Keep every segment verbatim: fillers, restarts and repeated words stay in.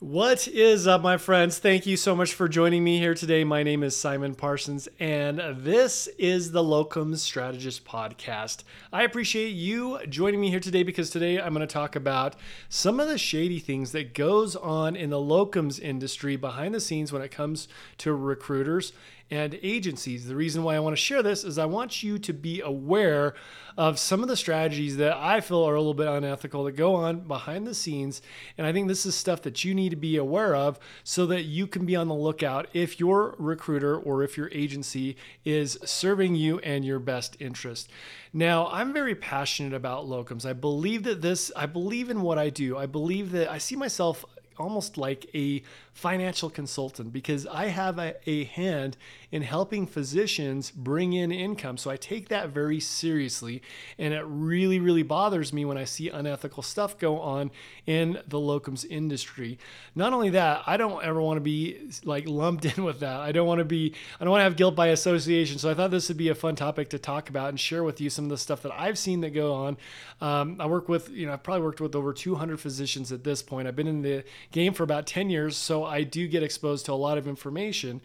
What is up, my friends? Thank you so much for joining me here today. My name is Simon Parsons, and this is the Locums Strategist Podcast. I appreciate you joining me here today because today I'm going to talk about some of the shady things that goes on in the locums industry behind the scenes when it comes to recruiters and agencies. The reason why I want to share this is I want you to be aware of some of the strategies that I feel are a little bit unethical that go on behind the scenes. And I think this is stuff that you need to be aware of so that you can be on the lookout if your recruiter or if your agency is serving you and your best interest. Now, I'm very passionate about locums. I believe that this, I believe in what I do. I believe that I see myself almost like a financial consultant because I have a, a hand in helping physicians bring in income. So I take that very seriously, and it really, really bothers me when I see unethical stuff go on in the locums industry. Not only that, I don't ever want to be like lumped in with that. I don't want to be, I don't want to have guilt by association. So I thought this would be a fun topic to talk about and share with you some of the stuff that I've seen that go on. Um, I work with, you know, I've probably worked with over two hundred physicians at this point. I've been in the game for about ten years. So I do get exposed to a lot of information.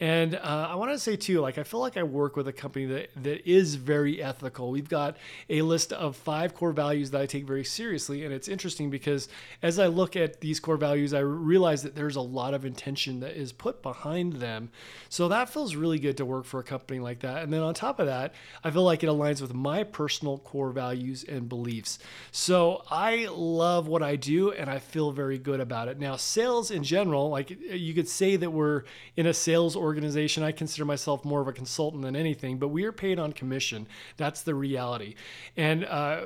And uh, I want to say too, like, I feel like I work with a company that, that is very ethical. We've got a list of five core values that I take very seriously. And it's interesting because as I look at these core values, I realize that there's a lot of intention that is put behind them. So that feels really good to work for a company like that. And then on top of that, I feel like it aligns with my personal core values and beliefs. So I love what I do, and I feel very good about it. Now, sales in general, like you could say that we're in a sales organization. I consider myself more of a consultant than anything, but we are paid on commission. That's the reality. And, uh,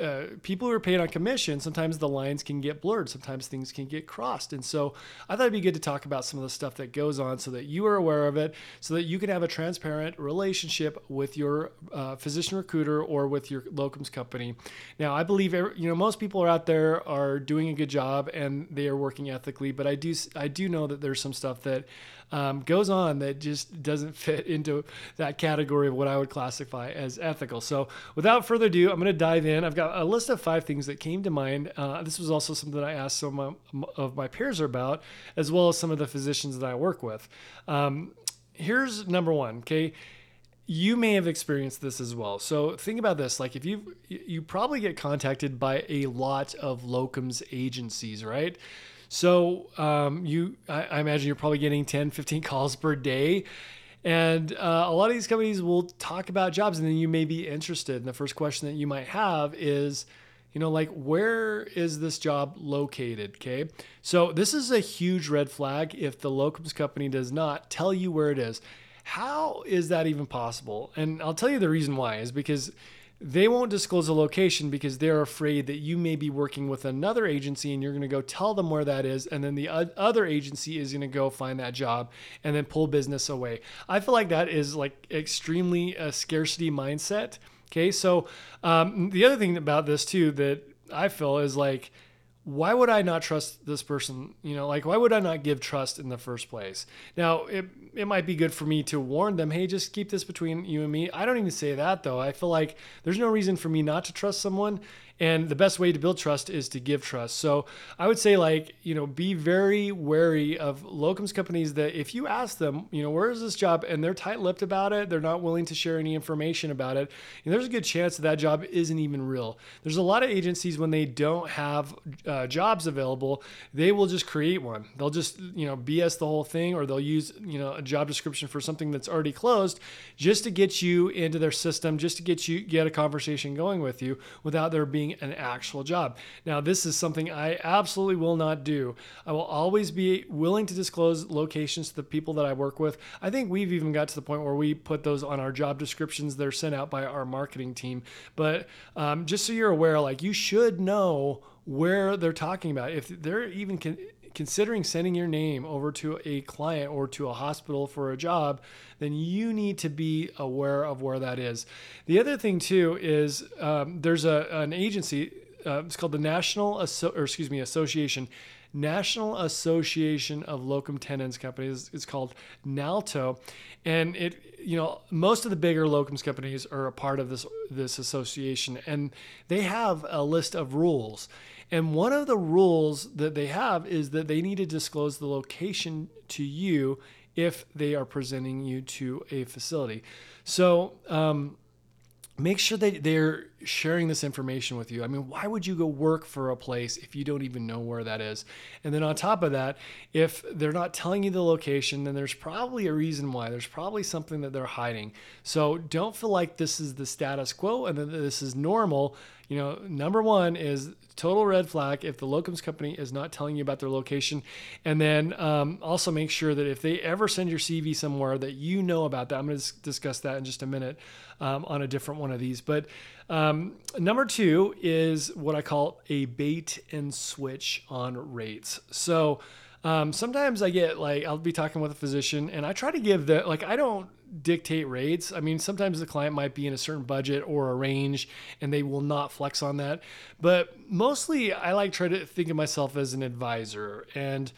Uh, people who are paid on commission, sometimes the lines can get blurred. Sometimes things can get crossed. And so I thought it'd be good to talk about some of the stuff that goes on so that you are aware of it, so that you can have a transparent relationship with your uh, physician recruiter or with your locums company. Now, I believe, every, you know, most people are out there are doing a good job and they are working ethically, but I do, I do know that there's some stuff that Um, goes on that just doesn't fit into that category of what I would classify as ethical. So without further ado, I'm going to dive in. I've got a list of five things that came to mind. Uh, this was also something that I asked some of my peers about, as well as some of the physicians that I work with. Um, here's number one, okay? You may have experienced this as well. So think about this. Like if you you probably get contacted by a lot of locums agencies, right? So um, you, I, I imagine you're probably getting ten, fifteen calls per day. And uh, a lot of these companies will talk about jobs, and then you may be interested. And the first question that you might have is, you know, like, where is this job located? Okay. So this is a huge red flag if the locums company does not tell you where it is. How is that even possible? And I'll tell you the reason why is because they won't disclose a location because they're afraid that you may be working with another agency and you're going to go tell them where that is. And then the other agency is going to go find that job and then pull business away. I feel like that is like extremely a scarcity mindset. Okay. So um, the other thing about this too, that I feel is like, why would I not trust this person? You know, like, why would I not give trust in the first place? Now, it it might be good for me to warn them, hey, just keep this between you and me. I don't even say that, though. I feel like there's no reason for me not to trust someone. And the best way to build trust is to give trust. So I would say, like, you know, be very wary of locums companies that if you ask them, you know, where is this job? And they're tight-lipped about it. They're not willing to share any information about it. And there's a good chance that that job isn't even real. There's a lot of agencies when they don't have uh, jobs available, they will just create one. They'll just, you know, B S the whole thing, or they'll use, you know, a job description for something that's already closed just to get you into their system, just to get you get a conversation going with you without there being an actual job. Now, this is something I absolutely will not do. I will always be willing to disclose locations to the people that I work with. I think we've even got to the point where we put those on our job descriptions that are sent out by our marketing team. But um, just so you're aware, like, you should know where they're talking about. If they're even con- considering sending your name over to a client or to a hospital for a job, then you need to be aware of where that is. The other thing too is um, there's a an agency. Uh, it's called the National Asso- or excuse me Association. National Association of Locum Tenens Companies. It's called NALTO. And it, you know, most of the bigger locums companies are a part of this, this association, and they have a list of rules. And one of the rules that they have is that they need to disclose the location to you if they are presenting you to a facility. So um, make sure that they're sharing this information with you. I mean, why would you go work for a place if you don't even know where that is? And then on top of that, if they're not telling you the location, then there's probably a reason why. There's probably something that they're hiding. So don't feel like this is the status quo and that this is normal. You know, number one is total red flag if the locums company is not telling you about their location. And then um, also make sure that if they ever send your C V somewhere that you know about that. I'm going to discuss that in just a minute um, on a different one of these. But Um, number two is what I call a bait and switch on rates. So um, sometimes I get like, I'll be talking with a physician and I try to give the, like, I don't dictate rates. I mean, sometimes the client might be in a certain budget or a range and they will not flex on that. But mostly I like try to think of myself as an advisor, and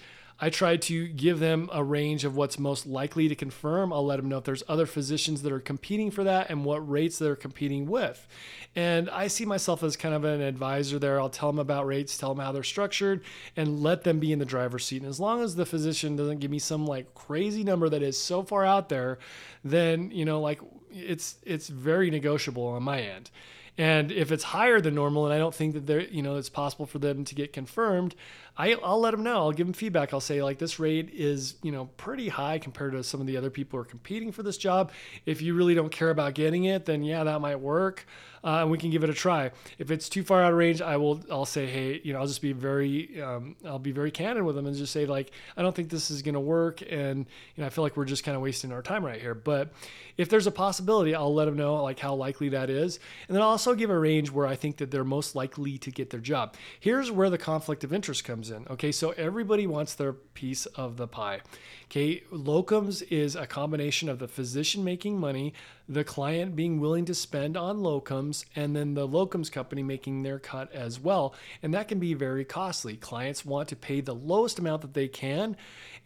I try to give them a range of what's most likely to confirm. I'll let them know if there's other physicians that are competing for that and what rates they're competing with. And I see myself as kind of an advisor there. I'll tell them about rates, tell them how they're structured, and let them be in the driver's seat. And as long as the physician doesn't give me some like crazy number that is so far out there, then, you know, like it's, it's very negotiable on my end. And if it's higher than normal and I don't think that they're, you know, it's possible for them to get confirmed, I, I'll let them know. I'll give them feedback. I'll say like, this rate is, you know, pretty high compared to some of the other people who are competing for this job. If you really don't care about getting it, then yeah, that might work. Uh, and we can give it a try. If it's too far out of range, I will, I'll say, hey, you know, I'll just be very, um, I'll be very candid with them and just say like, I don't think this is going to work. And, you know, I feel like we're just kind of wasting our time right here. But if there's a possibility, I'll let them know like how likely that is. And then I'll also give a range where I think that they're most likely to get their job. Here's where the conflict of interest comes in. Okay. So everybody wants their piece of the pie. Okay. Locums is a combination of the physician making money, the client being willing to spend on locums, and then the locums company making their cut as well. And that can be very costly. Clients want to pay the lowest amount that they can,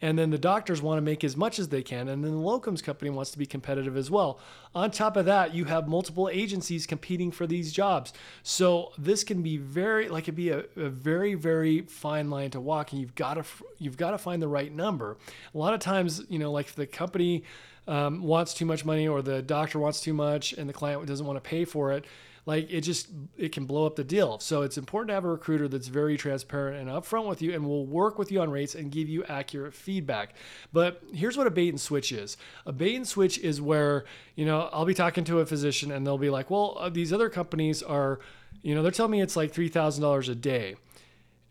and then the doctors want to make as much as they can, and then the locums company wants to be competitive as well. On top of that, you have multiple agencies competing for these jobs. So this can be very, like it'd be a, a very, very fine line to walk, and you've got to, you've got to find the right number. A lot of times, you know, like the company Um, wants too much money, or the doctor wants too much and the client doesn't want to pay for it, like it just, it can blow up the deal. So it's important to have a recruiter that's very transparent and upfront with you and will work with you on rates and give you accurate feedback. But here's what a bait and switch is. A bait and switch is where, you know, I'll be talking to a physician and they'll be like, well, these other companies are, you know, they're telling me it's like three thousand dollars a day.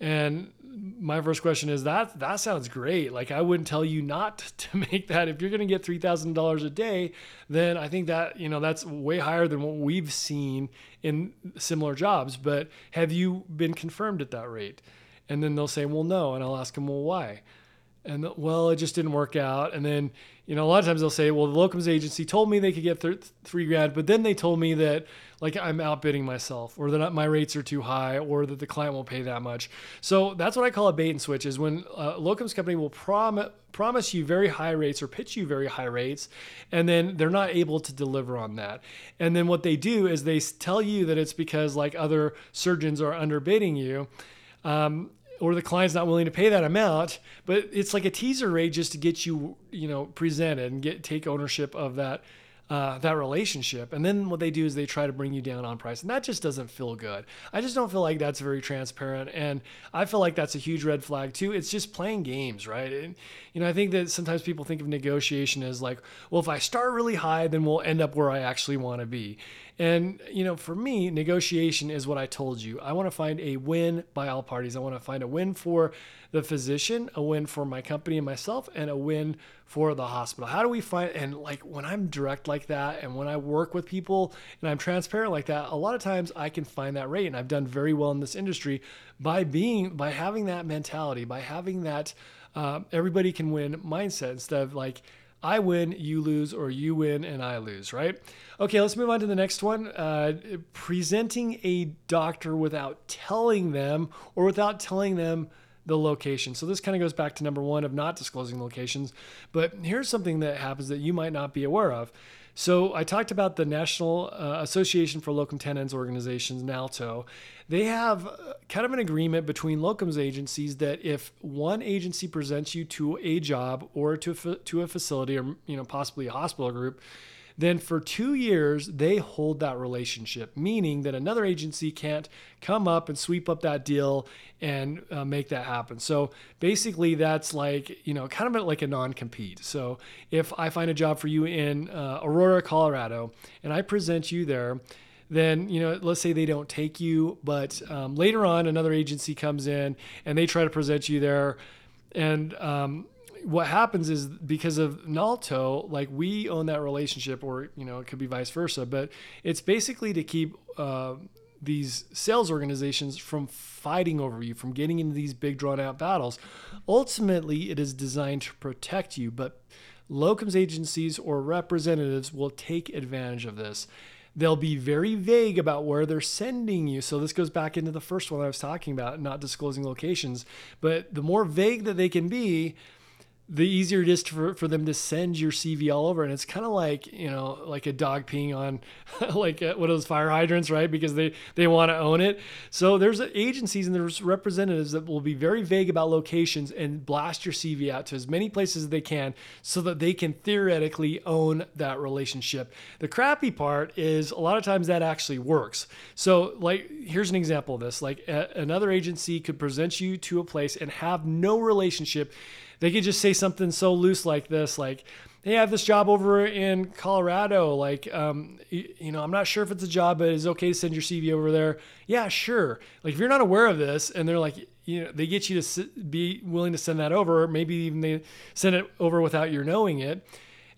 And my first question is that that sounds great. Like I wouldn't tell you not to make that. If you're going to get three thousand dollars a day, then I think that, you know, that's way higher than what we've seen in similar jobs. But have you been confirmed at that rate? And then they'll say, well, no. And I'll ask them, well, why? And well, it just didn't work out. And then, you know, a lot of times they'll say, well, the locums agency told me they could get th- three grand, but then they told me that like I'm outbidding myself, or that my rates are too high, or that the client won't pay that much. So that's what I call a bait and switch, is when a locums company will prom- promise you very high rates or pitch you very high rates, and then they're not able to deliver on that. And then what they do is they tell you that it's because like other surgeons are underbidding you. Um, or the client's not willing to pay that amount, but it's like a teaser rate just to get you, you know, presented and get, take ownership of that, uh, that relationship. And then what they do is they try to bring you down on price, and that just doesn't feel good. I just don't feel like that's very transparent. And I feel like that's a huge red flag too. It's just playing games, right? And, you know, I think that sometimes people think of negotiation as like, well, if I start really high, then we'll end up where I actually want to be. And, you know, for me, negotiation is what I told you. I want to find a win by all parties. I want to find a win for the physician, a win for my company and myself, and a win for the hospital. How do we find, and like when I'm direct like that, and when I work with people and I'm transparent like that, a lot of times I can find that rate. And I've done very well in this industry by being, by having that mentality, by having that uh, everybody can win mindset, instead of like, I win, you lose, or you win and I lose, right? Okay, let's move on to the next one. Uh, presenting a doctor without telling them, or without telling them the location. So this kind of goes back to number one of not disclosing locations, but here's something that happens that you might not be aware of. So I talked about the National uh, Association for Locum Tenens Organizations, NALTO. They have kind of an agreement between locums agencies that if one agency presents you to a job or to a, to a facility or, you know, possibly a hospital group, then for two years, they hold that relationship, meaning that another agency can't come up and sweep up that deal and uh, make that happen. So basically that's like, you know, kind of like a non-compete. So if I find a job for you in uh, Aurora, Colorado, and I present you there, then, you know, let's say they don't take you, but um, later on another agency comes in and they try to present you there. And, um, what happens is, because of NALTO, like, we own that relationship, or, you know, it could be vice versa, but it's basically to keep uh, these sales organizations from fighting over you, from getting into these big drawn out battles. Ultimately, it is designed to protect you, but locums agencies or representatives will take advantage of this. They'll be very vague about where they're sending you. So this goes back into the first one I was talking about, not disclosing locations, but the more vague that they can be, the easier it is for, for them to send your C V all over. And it's kind of like, you know, like a dog peeing on like a, what are those fire hydrants, right? Because they, they want to own it. So there's agencies and there's representatives that will be very vague about locations and blast your C V out to as many places as they can so that they can theoretically own that relationship. The crappy part is a lot of times that actually works. So, like, here's an example of this. Like, a, another agency could present you to a place and have no relationship. They could just say something so loose like this, like, hey, I have this job over in Colorado. Like, um, you, you know, I'm not sure if it's a job, but it's okay to send your C V over there. Yeah, sure. Like, if you're not aware of this and they're like, you know, they get you to be willing to send that over, or maybe even they send it over without your knowing it.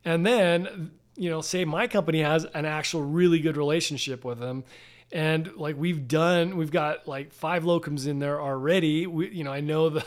And then, you know, say my company has an actual really good relationship with them. And like we've done, we've got like five locums in there already. We, you know, I know the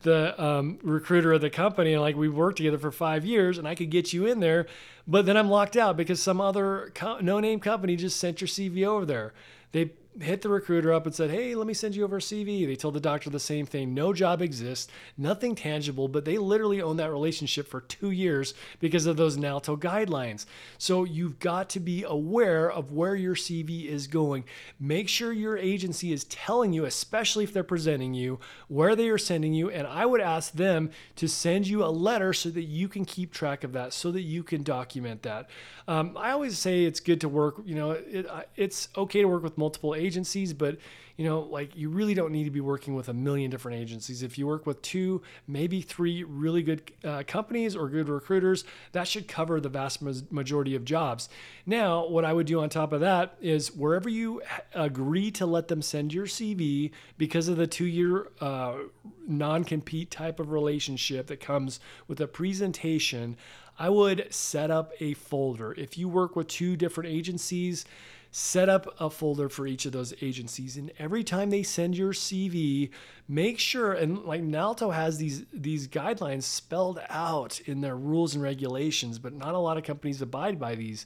the um, recruiter of the company, and like we've worked together for five years and I could get you in there, but then I'm locked out because some other co- no-name company just sent your C V over there. They hit the recruiter up and said, hey, let me send you over a C V. They told the doctor the same thing. No job exists, nothing tangible, but they literally own that relationship for two years because of those NALTO guidelines. So you've got to be aware of where your C V is going. Make sure your agency is telling you, especially if they're presenting you, where they are sending you. And I would ask them to send you a letter so that you can keep track of that, so that you can document that. Um, I always say it's good to work, you know, it, it's okay to work with multiple agencies, but you know, like, you really don't need to be working with a million different agencies. If you work with two, maybe three really good uh, companies or good recruiters, that should cover the vast majority of jobs. Now, what I would do on top of that is wherever you agree to let them send your C V, because of the two-year uh, non-compete type of relationship that comes with a presentation, I would set up a folder. If you work with two different agencies, set up a folder for each of those agencies. And every time they send your C V, make sure, and like NALTO has these, these guidelines spelled out in their rules and regulations, but not a lot of companies abide by these.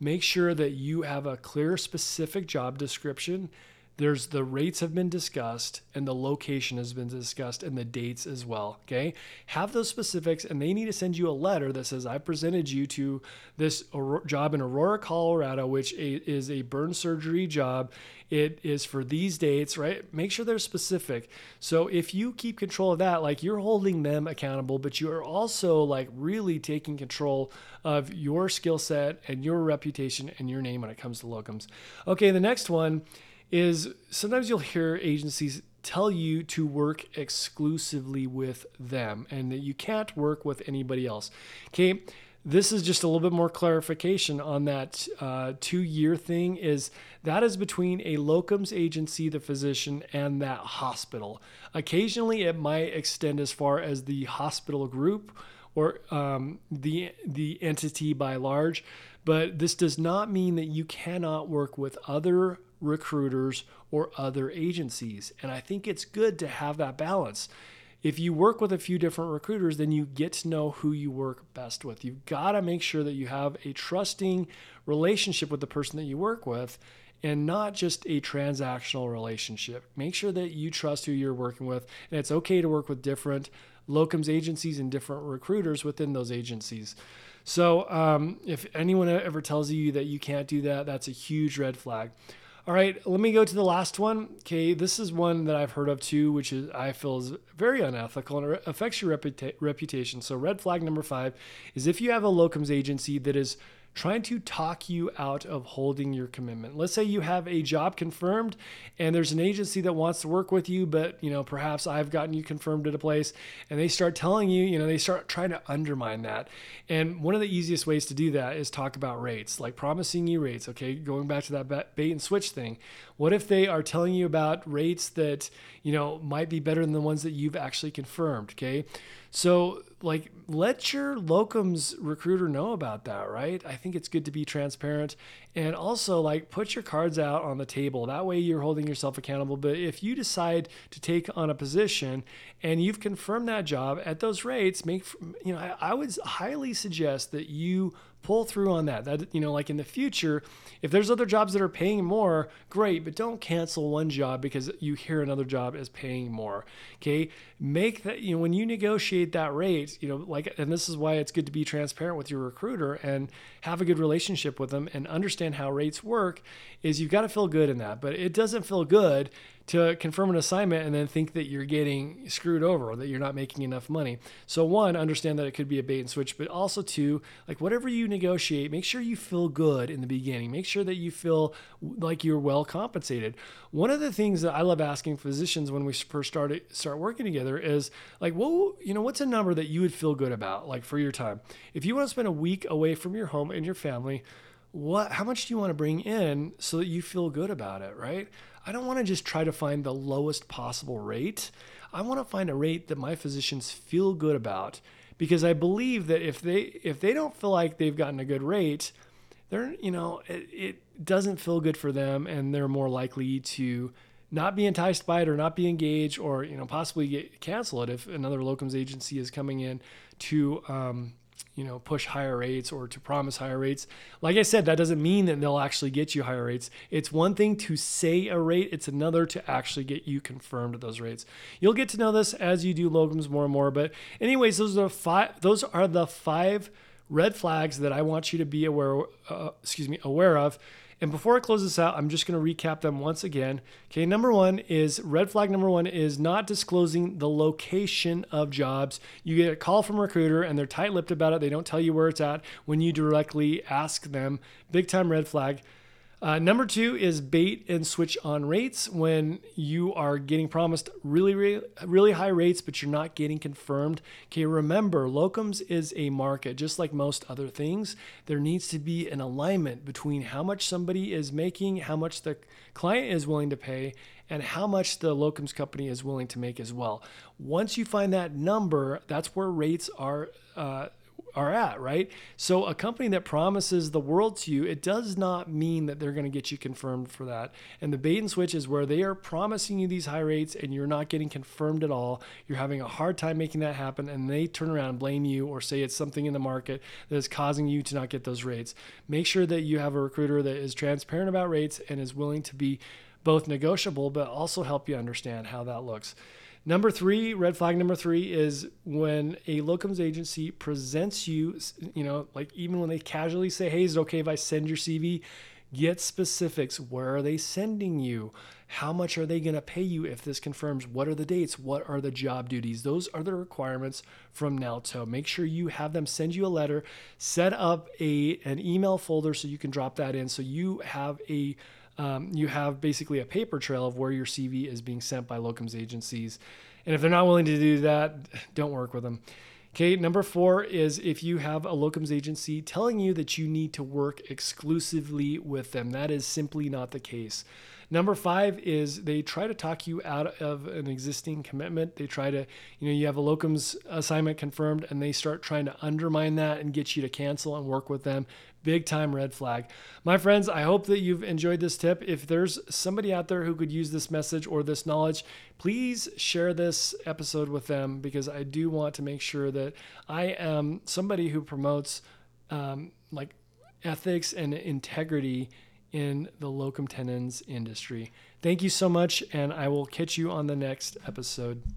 Make sure that you have a clear, specific job description. There's the rates have been discussed, and the location has been discussed, and the dates as well, okay? Have those specifics, and they need to send you a letter that says, I presented you to this job in Aurora, Colorado, which is a burn surgery job. It is for these dates, right? Make sure they're specific. So if you keep control of that, like, you're holding them accountable, but you are also like really taking control of your skill set and your reputation and your name when it comes to locums. Okay, the next one is sometimes you'll hear agencies tell you to work exclusively with them and that you can't work with anybody else. Okay, this is just a little bit more clarification on that uh, two-year thing, is that is between a locums agency, the physician, and that hospital. Occasionally, it might extend as far as the hospital group or um, the the entity by large, but this does not mean that you cannot work with other recruiters or other agencies. And I think it's good to have that balance. If you work with a few different recruiters, then you get to know who you work best with. You've got to make sure that you have a trusting relationship with the person that you work with, and not just a transactional relationship. Make sure that you trust who you're working with, and it's okay to work with different locums agencies and different recruiters within those agencies. So um, if anyone ever tells you that you can't do that, that's a huge red flag. All right, let me go to the last one. Okay, this is one that I've heard of too, which is I feel is very unethical and affects your reputa- reputation. So red flag number five is if you have a locums agency that is trying to talk you out of holding your commitment. Let's say you have a job confirmed and there's an agency that wants to work with you, but you know, perhaps I've gotten you confirmed at a place and they start telling you, you know, they start trying to undermine that. And one of the easiest ways to do that is talk about rates, like promising you rates, okay? Going back to that bait and switch thing. What if they are telling you about rates that, you know, might be better than the ones that you've actually confirmed, okay? So like, let your locums recruiter know about that, right? I think it's good to be transparent. And also like put your cards out on the table. That way you're holding yourself accountable. But if you decide to take on a position and you've confirmed that job at those rates, make, you know, I, I would highly suggest that you pull through on that, that, you know, like in the future, if there's other jobs that are paying more, great, but don't cancel one job because you hear another job is paying more. Okay. Make that, you know, when you negotiate that rate, you know, like, and this is why it's good to be transparent with your recruiter and have a good relationship with them and understand how rates work, is you've got to feel good in that, but it doesn't feel good to confirm an assignment and then think that you're getting screwed over or that you're not making enough money. So one, understand that it could be a bait and switch, but also two, like whatever you negotiate, make sure you feel good in the beginning. Make sure that you feel like you're well compensated. One of the things that I love asking physicians when we first start, start working together is like, well, you know, what's a number that you would feel good about, like for your time? If you want to spend a week away from your home and your family, what, how much do you want to bring in so that you feel good about it, right? I don't want to just try to find the lowest possible rate. I want to find a rate that my physicians feel good about, because I believe that if they if they don't feel like they've gotten a good rate, they're, you know, it, it doesn't feel good for them, and they're more likely to not be enticed by it or not be engaged or, you know, possibly get, cancel it if another locums agency is coming in to um, you know, push higher rates or to promise higher rates. Like I said, that doesn't mean that they'll actually get you higher rates. It's one thing to say a rate. It's another to actually get you confirmed at those rates. You'll get to know this as you do locums more and more. But anyways, those are five, those are the five red flags that I want you to be aware, uh, excuse me, aware of. And before I close this out, I'm just going to recap them once again. Okay, number one is, red flag number one is not disclosing the location of jobs. You get a call from a recruiter and they're tight-lipped about it. They don't tell you where it's at when you directly ask them. Big time red flag. Uh, number two is bait and switch on rates. When you are getting promised really, really, really high rates, but you're not getting confirmed. Okay, remember, locums is a market, just like most other things. There needs to be an alignment between how much somebody is making, how much the client is willing to pay, and how much the locums company is willing to make as well. Once you find that number, that's where rates are uh, are at, right? So a company that promises the world to you, it does not mean that they're going to get you confirmed for that. And the bait and switch is where they are promising you these high rates and you're not getting confirmed at all. You're having a hard time making that happen, and they turn around and blame you or say it's something in the market that is causing you to not get those rates. Make sure that you have a recruiter that is transparent about rates and is willing to be both negotiable, but also help you understand how that looks. Number three, red flag number three is when a locums agency presents you, you know, like even when they casually say, hey, is it okay if I send your C V? Get specifics. Where are they sending you? How much are they going to pay you if this confirms? What are the dates? What are the job duties? Those are the requirements from now till. Make sure you have them send you a letter, set up a an email folder so you can drop that in, so you have a Um, you have basically a paper trail of where your C V is being sent by locums agencies. And if they're not willing to do that, don't work with them. Okay, number four is if you have a locums agency telling you that you need to work exclusively with them. That is simply not the case. Number five is they try to talk you out of an existing commitment. They try to, you know, you have a locums assignment confirmed and they start trying to undermine that and get you to cancel and work with them. Big time red flag. My friends, I hope that you've enjoyed this tip. If there's somebody out there who could use this message or this knowledge, please share this episode with them, because I do want to make sure that I am somebody who promotes um, like ethics and integrity in the locum tenens industry. Thank you so much, and I will catch you on the next episode.